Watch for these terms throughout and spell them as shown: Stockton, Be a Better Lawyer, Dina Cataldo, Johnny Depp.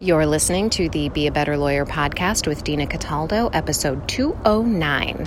You're listening to the Be a Better Lawyer podcast with Dina Cataldo, episode 209.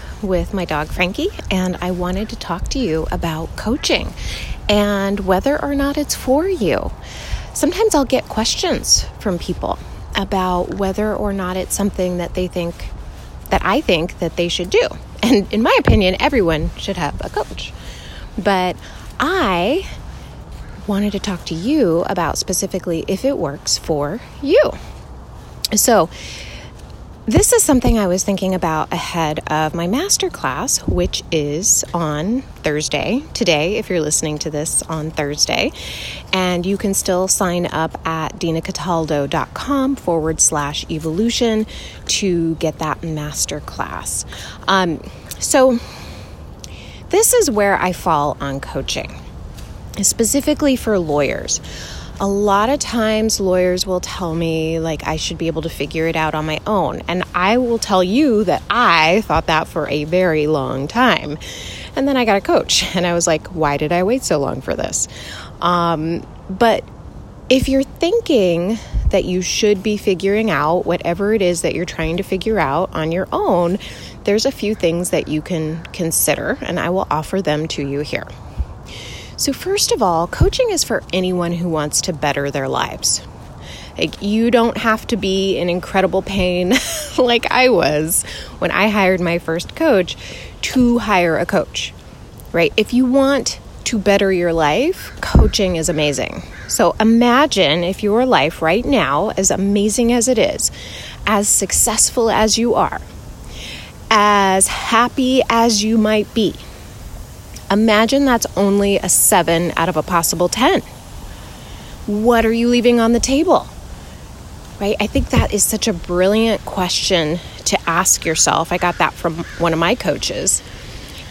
with my dog Frankie, and I wanted to talk to you about coaching and whether or not it's for you. Sometimes I'll get questions from people about whether or not it's something that I think that they should do. And in my opinion, everyone should have a coach. But I wanted to talk to you about specifically if it works for you. So this is something I was thinking about ahead of my masterclass, which is on Thursday, today, if you're listening to this on Thursday. And you can still sign up at dinacataldo.com/evolution to get that masterclass. So this is where I fall on coaching, specifically for lawyers. A lot of times lawyers will tell me like I should be able to figure it out on my own. And I will tell you that I thought that for a very long time. And then I got a coach and I was like, why did I wait so long for this? But if you're thinking that you should be figuring out whatever it is that you're trying to figure out on your own, there's a few things that you can consider and I will offer them to you here. So first of all, coaching is for anyone who wants to better their lives. Like, you don't have to be in incredible pain like I was when I hired my first coach to hire a coach, right? If you want to better your life, coaching is amazing. So imagine if your life right now, as amazing as it is, as successful as you are, as happy as you might be, imagine that's only a 7 out of a possible 10. What are you leaving on the table? Right? I think that is such a brilliant question to ask yourself. I got that from one of my coaches.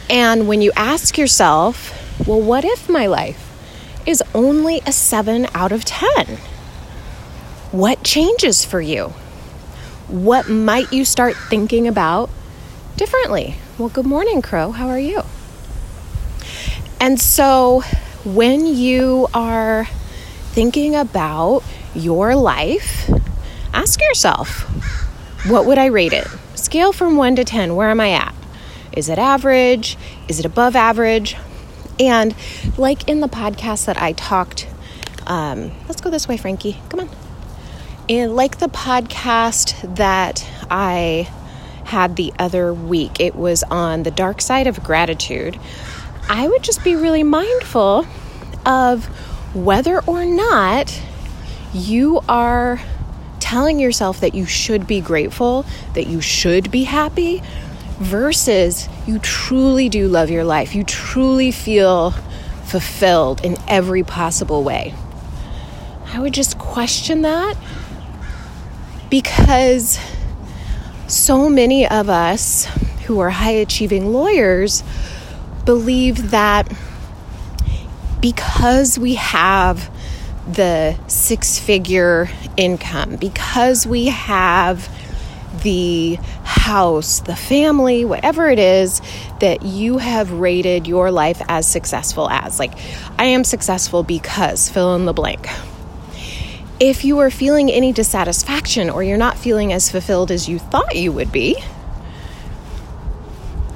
And when you ask yourself, well, what if my life is only a 7 out of 10? What changes for you? What might you start thinking about differently? Well, good morning, Crow. How are you? And so when you are thinking about your life, ask yourself, what would I rate it? Scale from 1 to 10, where am I at? Is it average? Is it above average? And like in the podcast that I talked, let's go this way, Frankie, come on. And like the podcast that I had the other week, it was on the dark side of gratitude. I would just be really mindful of whether or not you are telling yourself that you should be grateful, that you should be happy, versus you truly do love your life. You truly feel fulfilled in every possible way. I would just question that, because so many of us who are high-achieving lawyers believe that because we have the 6-figure income, because we have the house, the family, whatever it is, that you have rated your life as successful as. Like, I am successful because fill in the blank. If you are feeling any dissatisfaction or you're not feeling as fulfilled as you thought you would be,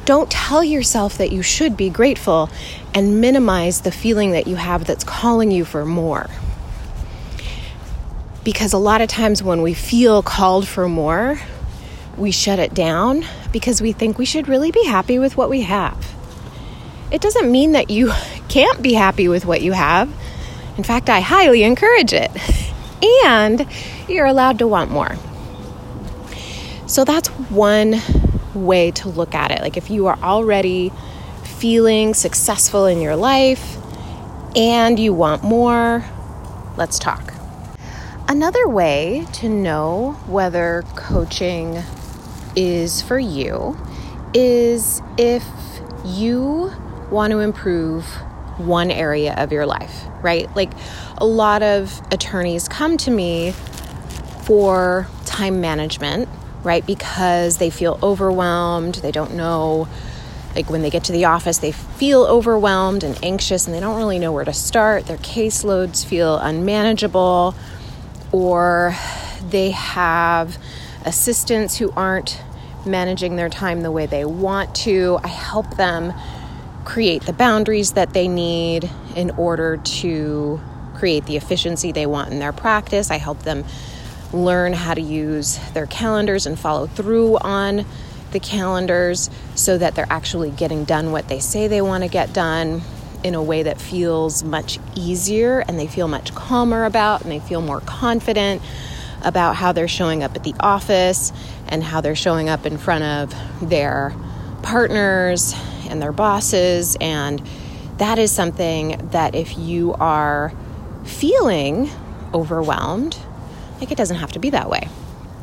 don't tell yourself that you should be grateful and minimize the feeling that you have that's calling you for more. Because a lot of times when we feel called for more, we shut it down because we think we should really be happy with what we have. It doesn't mean that you can't be happy with what you have. In fact, I highly encourage it. And you're allowed to want more. So that's one way to look at it. Like, if you are already feeling successful in your life and you want more, Let's talk. Another way to know whether coaching is for you is if you want to improve one area of your life, right? Like a lot of attorneys come to me for time management, right? Because they feel overwhelmed. They don't know, like when they get to the office, they feel overwhelmed and anxious and they don't really know where to start. Their caseloads feel unmanageable, or they have assistants who aren't managing their time the way they want to. I help them create the boundaries that they need in order to create the efficiency they want in their practice. I help them learn how to use their calendars and follow through on the calendars so that they're actually getting done what they say they want to get done in a way that feels much easier, and they feel much calmer about, and they feel more confident about how they're showing up at the office and how they're showing up in front of their partners and their bosses. And that is something that if you are feeling overwhelmed, like it doesn't have to be that way.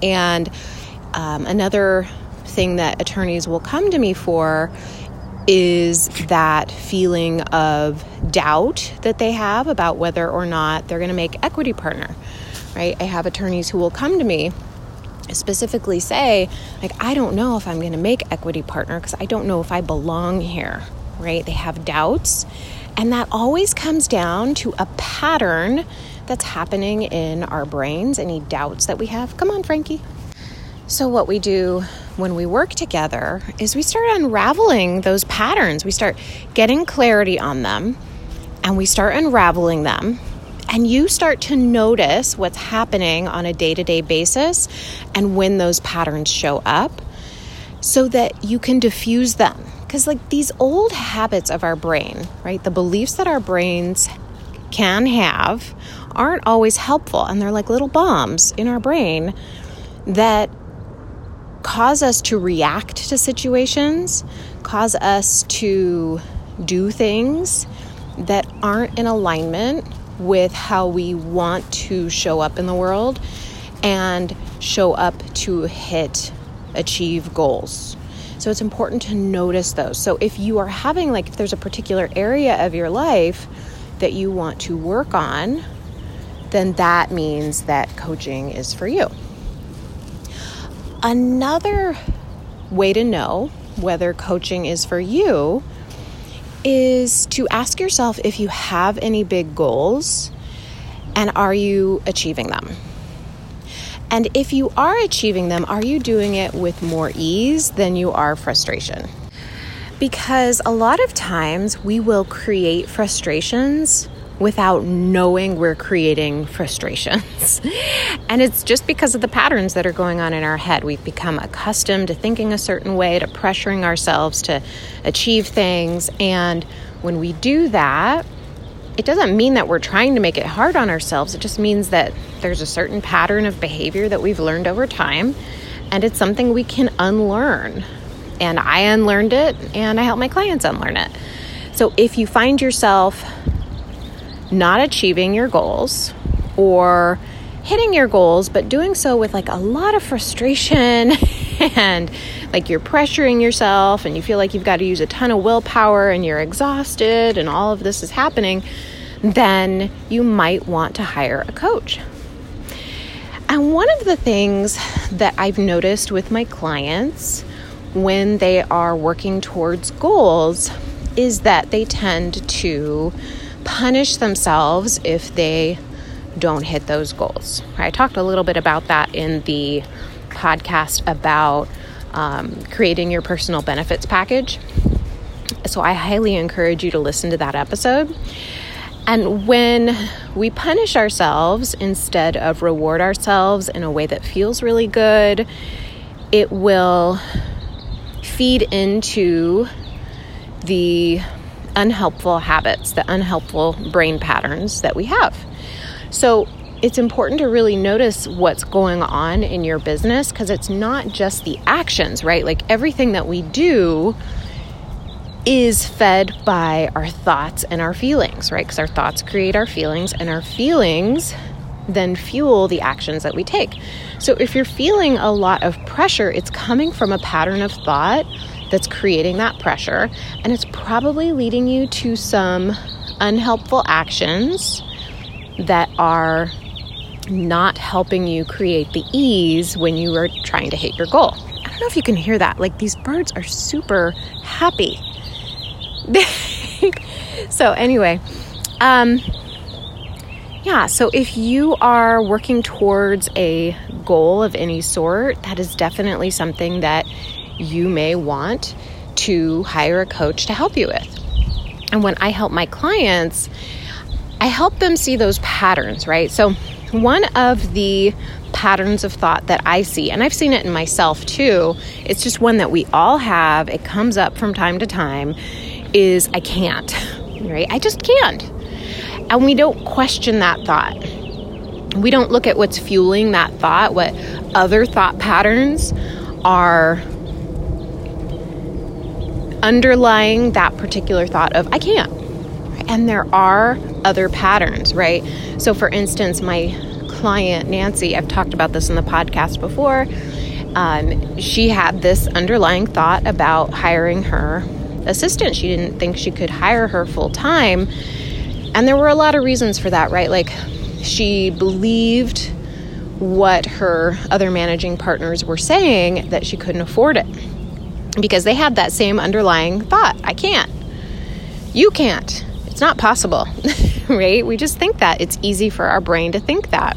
And another thing that attorneys will come to me for is that feeling of doubt that they have about whether or not they're going to make equity partner, right? I have attorneys who will come to me specifically say, like, I don't know if I'm going to make equity partner because I don't know if I belong here, right? They have doubts. And that always comes down to a pattern that's happening in our brains, any doubts that we have. Come on, Frankie. So what we do when we work together is we start unraveling those patterns. We start getting clarity on them and we start unraveling them. And you start to notice what's happening on a day-to-day basis and when those patterns show up so that you can diffuse them. Because like these old habits of our brain, right, the beliefs that our brains can have aren't always helpful. And they're like little bombs in our brain that cause us to react to situations, cause us to do things that aren't in alignment with how we want to show up in the world and show up to achieve goals. So it's important to notice those. So if you are having, like, if there's a particular area of your life that you want to work on, then that means that coaching is for you. Another way to know whether coaching is for you is to ask yourself if you have any big goals and are you achieving them? And if you are achieving them, are you doing it with more ease than you are frustration? Because a lot of times we will create frustrations without knowing we're creating frustrations. And it's just because of the patterns that are going on in our head. We've become accustomed to thinking a certain way, to pressuring ourselves to achieve things. And when we do that, it doesn't mean that we're trying to make it hard on ourselves. It just means that there's a certain pattern of behavior that we've learned over time, and it's something we can unlearn. And I unlearned it, and I help my clients unlearn it. So if you find yourself not achieving your goals or hitting your goals, but doing so with like a lot of frustration and like you're pressuring yourself and you feel like you've got to use a ton of willpower and you're exhausted and all of this is happening, then you might want to hire a coach. And one of the things that I've noticed with my clients when they are working towards goals is that they tend to punish themselves if they don't hit those goals. I talked a little bit about that in the podcast about creating your personal benefits package. So I highly encourage you to listen to that episode. And when we punish ourselves instead of reward ourselves in a way that feels really good, it will feed into the unhelpful habits, the unhelpful brain patterns that we have. So it's important to really notice what's going on in your business because it's not just the actions, right? Like everything that we do is fed by our thoughts and our feelings, right? Because our thoughts create our feelings, and our feelings then fuel the actions that we take. So if you're feeling a lot of pressure, it's coming from a pattern of thought that's creating that pressure, and it's probably leading you to some unhelpful actions that are not helping you create the ease when you are trying to hit your goal. I don't know if you can hear that. Like, these birds are super happy. So anyway, so if you are working towards a goal of any sort, that is definitely something that you may want to hire a coach to help you with. And when I help my clients, I help them see those patterns, right? So one of the patterns of thought that I see, and I've seen it in myself too, it's just one that we all have, it comes up from time to time, is I can't, right? I just can't. And we don't question that thought. We don't look at what's fueling that thought, what other thought patterns are underlying that particular thought of I can't. And there are other patterns, right? So for instance, my client, Nancy, I've talked about this in the podcast before. She had this underlying thought about hiring her assistant. She didn't think she could hire her full time. And there were a lot of reasons for that, right? Like, she believed what her other managing partners were saying, that she couldn't afford it because they had that same underlying thought. I can't. You can't. It's not possible, right? We just think that. It's easy for our brain to think that.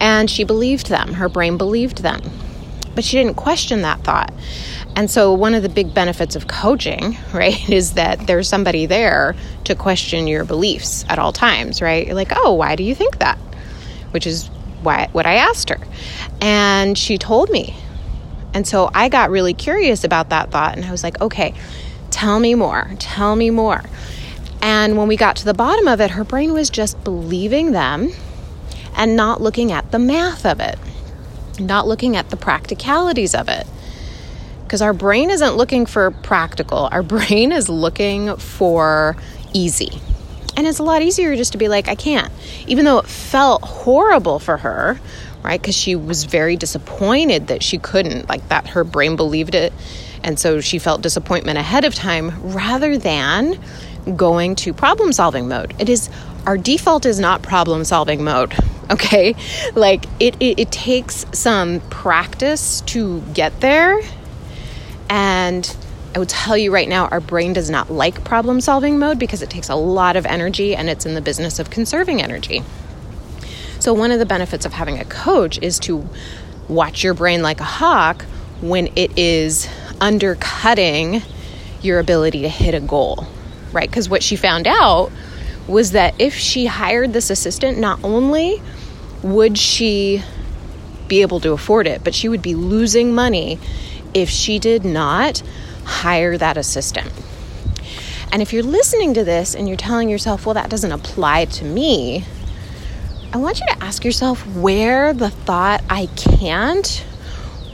And she believed them. Her brain believed them. But she didn't question that thought. And so one of the big benefits of coaching, right, is that there's somebody there to question your beliefs at all times, right? You're like, oh, why do you think that? Which is why what I asked her. And she told me. And so I got really curious about that thought. And I was like, okay, tell me more. Tell me more. And when we got to the bottom of it, her brain was just believing them and not looking at the math of it, not looking at the practicalities of it. Because our brain isn't looking for practical. Our brain is looking for easy. And it's a lot easier just to be like, I can't. Even though it felt horrible for her, right? Because she was very disappointed that she couldn't, like that her brain believed it. And so she felt disappointment ahead of time rather than going to problem solving mode. It is, our default is not problem solving mode. Okay. Like it takes some practice to get there. And I will tell you right now, our brain does not like problem solving mode because it takes a lot of energy and it's in the business of conserving energy. So one of the benefits of having a coach is to watch your brain like a hawk when it is undercutting your ability to hit a goal, right? Because what she found out was that if she hired this assistant, not only would she be able to afford it, but she would be losing money if she did not hire that assistant. And if you're listening to this and you're telling yourself, well, that doesn't apply to me, I want you to ask yourself where the thought I can't,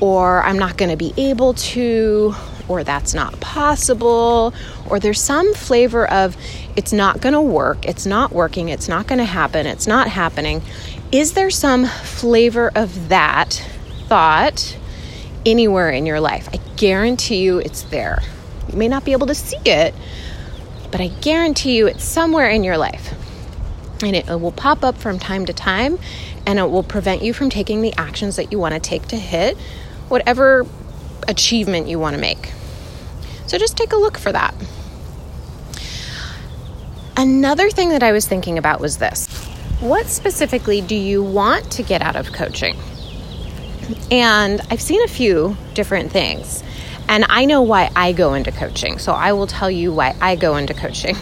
or I'm not going to be able to, or that's not possible, or there's some flavor of it's not going to work, it's not working, it's not going to happen, it's not happening. Is there some flavor of that thought anywhere in your life? I guarantee you it's there. You may not be able to see it, but I guarantee you it's somewhere in your life. And it will pop up from time to time, and it will prevent you from taking the actions that you want to take to hit whatever achievement you want to make. So just take a look for that. Another thing that I was thinking about was this. What specifically do you want to get out of coaching? And I've seen a few different things, and I know why I go into coaching. So I will tell you why I go into coaching.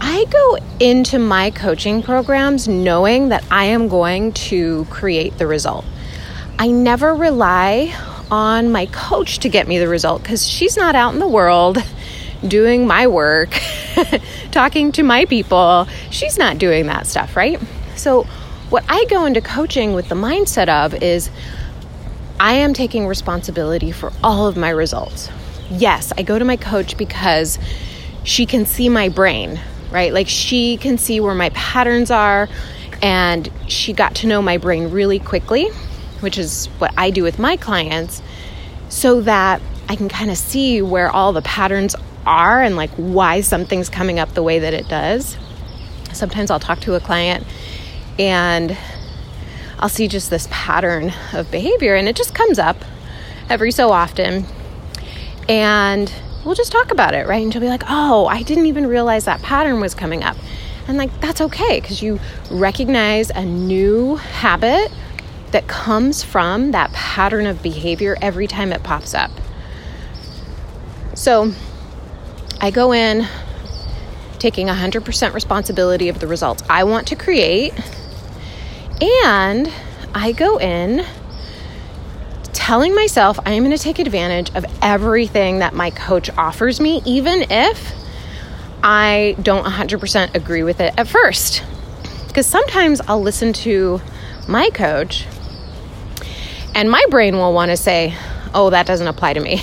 I go into my coaching programs knowing that I am going to create the result. I never rely on my coach to get me the result because she's not out in the world doing my work, talking to my people. She's not doing that stuff, right? So what I go into coaching with the mindset of is I am taking responsibility for all of my results. yes, I go to my coach because she can see my brain, right? Like she can see where my patterns are, and she got to know my brain really quickly, which is what I do with my clients, so that I can kind of see where all the patterns are and like why something's coming up the way that it does. Sometimes I'll talk to a client and I'll see just this pattern of behavior, and it just comes up every so often, and we'll just talk about it, right? And she'll be like, oh, I didn't even realize that pattern was coming up. And like, that's okay, because you recognize a new habit that comes from that pattern of behavior every time it pops up. So I go in taking 100% responsibility of the results I want to create, and I go in telling myself I am going to take advantage of everything that my coach offers me, even if I don't 100% agree with it at first. Because sometimes I'll listen to my coach and my brain will want to say, oh, that doesn't apply to me.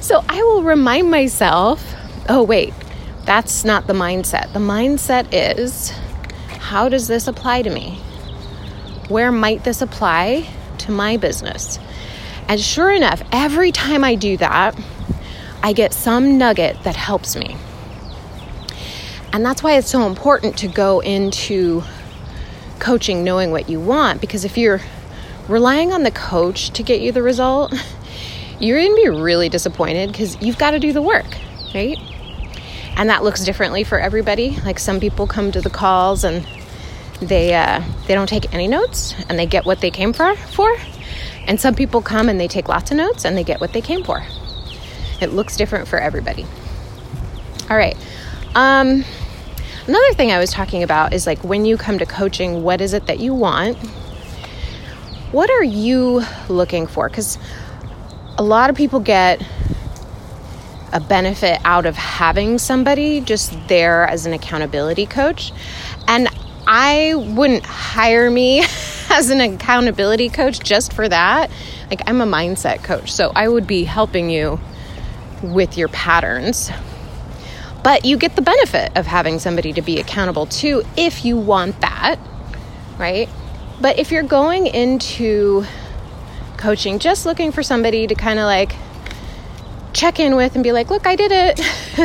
So I will remind myself, oh, wait, that's not the mindset. The mindset is, how does this apply to me? Where might this apply to my business? And sure enough, every time I do that, I get some nugget that helps me. And that's why it's so important to go into coaching knowing what you want, because if you're relying on the coach to get you the result, you're going to be really disappointed because you've got to do the work, right? And that looks differently for everybody. Like some people come to the calls and they don't take any notes and they get what they came for. And some people come and they take lots of notes and they get what they came for. It looks different for everybody. All right. Another thing I was talking about is like when you come to coaching, what is it that you want? What are you looking for? Because a lot of people get a benefit out of having somebody just there as an accountability coach. And I wouldn't hire me as an accountability coach just for that. Like I'm a mindset coach, so I would be helping you with your patterns. But you get the benefit of having somebody to be accountable to if you want that, right? But if you're going into coaching just looking for somebody to kind of like check in with and be like, look, I did it,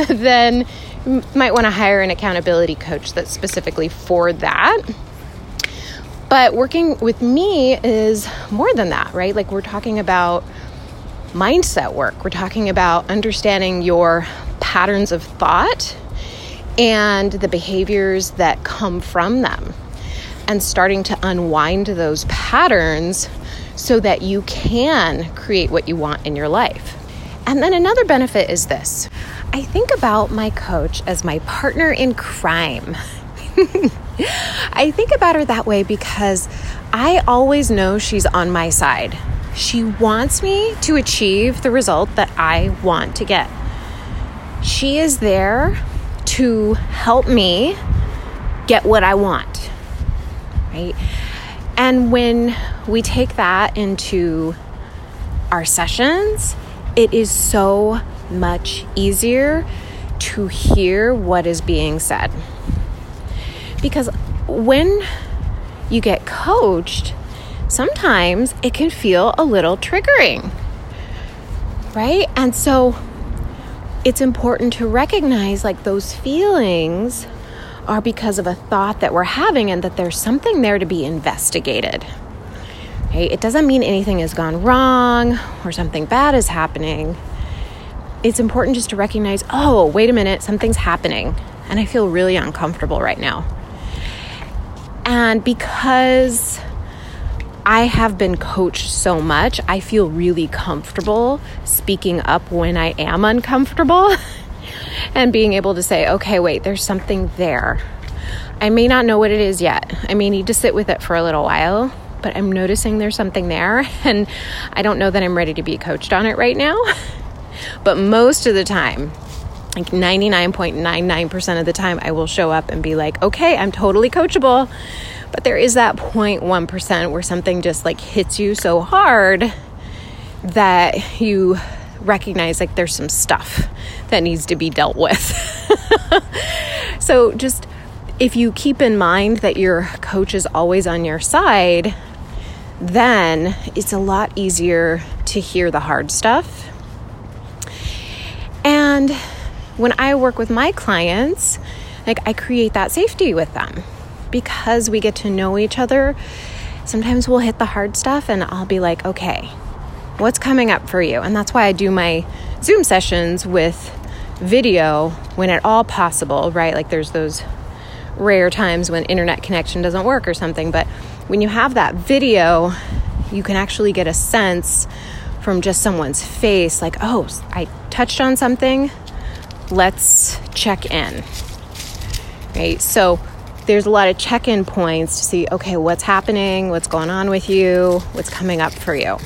then you might want to hire an accountability coach that's specifically for that. But working with me is more than that, right? Like we're talking about mindset work. We're talking about understanding your patterns of thought and the behaviors that come from them and starting to unwind those patterns so that you can create what you want in your life. And then another benefit is this. I think about my coach as my partner in crime. I think about her that way because I always know she's on my side. She wants me to achieve the result that I want to get. She is there to help me get what I want, right? And when we take that into our sessions, it is so much easier to hear what is being said. Because when you get coached, sometimes it can feel a little triggering, right? And so it's important to recognize like those feelings are because of a thought that we're having and that there's something there to be investigated. Right? It doesn't mean anything has gone wrong or something bad is happening. It's important just to recognize, oh, wait a minute, something's happening and I feel really uncomfortable right now. And because I have been coached so much, I feel really comfortable speaking up when I am uncomfortable and being able to say, okay, wait, there's something there. I may not know what it is yet. I may need to sit with it for a little while, but I'm noticing there's something there and I don't know that I'm ready to be coached on it right now. But most of the time, like 99.99% of the time, I will show up and be like, okay, I'm totally coachable. But there is that 0.1% where something just like hits you so hard that you recognize like there's some stuff that needs to be dealt with. So just if you keep in mind that your coach is always on your side, then it's a lot easier to hear the hard stuff. And when I work with my clients, like I create that safety with them because we get to know each other. Sometimes we'll hit the hard stuff and I'll be like, okay, what's coming up for you? And that's why I do my Zoom sessions with video when at all possible, right? Like there's those rare times when internet connection doesn't work or something. But when you have that video, you can actually get a sense from just someone's face like, oh, I touched on something. Let's check in, right? So there's a lot of check-in points to see, okay, what's happening, what's going on with you, what's coming up for you.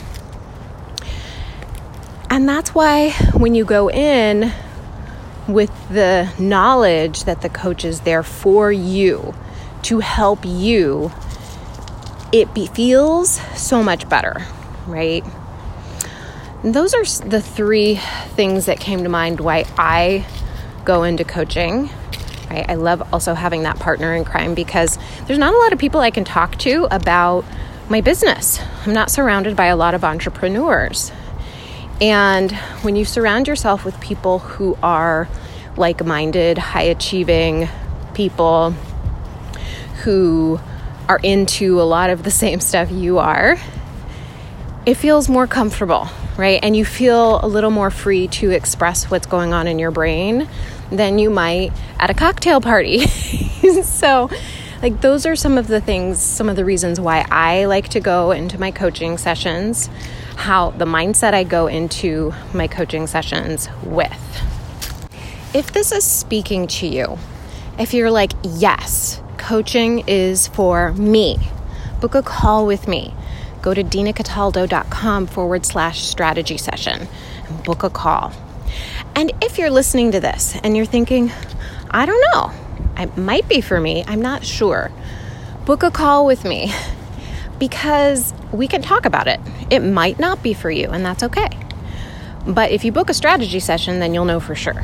And that's why when you go in with the knowledge that the coach is there for you to help you, feels so much better, right? And those are the three things that came to mind why I go into coaching. I love also having that partner in crime because there's not a lot of people I can talk to about my business. I'm not surrounded by a lot of entrepreneurs. And when you surround yourself with people who are like-minded, high-achieving people who are into a lot of the same stuff you are, it feels more comfortable, right? And you feel a little more free to express what's going on in your brain than you might at a cocktail party. So, like, those are some of the things, some of the reasons why I like to go into my coaching sessions, how the mindset I go into my coaching sessions with. If this is speaking to you, if you're like, yes, coaching is for me, book a call with me. Go to dinacataldo.com/strategy session and book a call. And if you're listening to this and you're thinking, I don't know, it might be for me, I'm not sure, book a call with me because we can talk about it. It might not be for you, and that's okay. But if you book a strategy session, then you'll know for sure.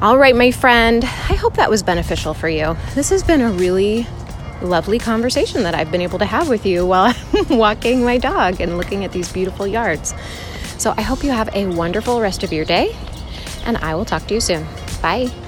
All right, my friend, I hope that was beneficial for you. This has been a really lovely conversation that I've been able to have with you while I'm walking my dog and looking at these beautiful yards. So I hope you have a wonderful rest of your day, and I will talk to you soon. Bye.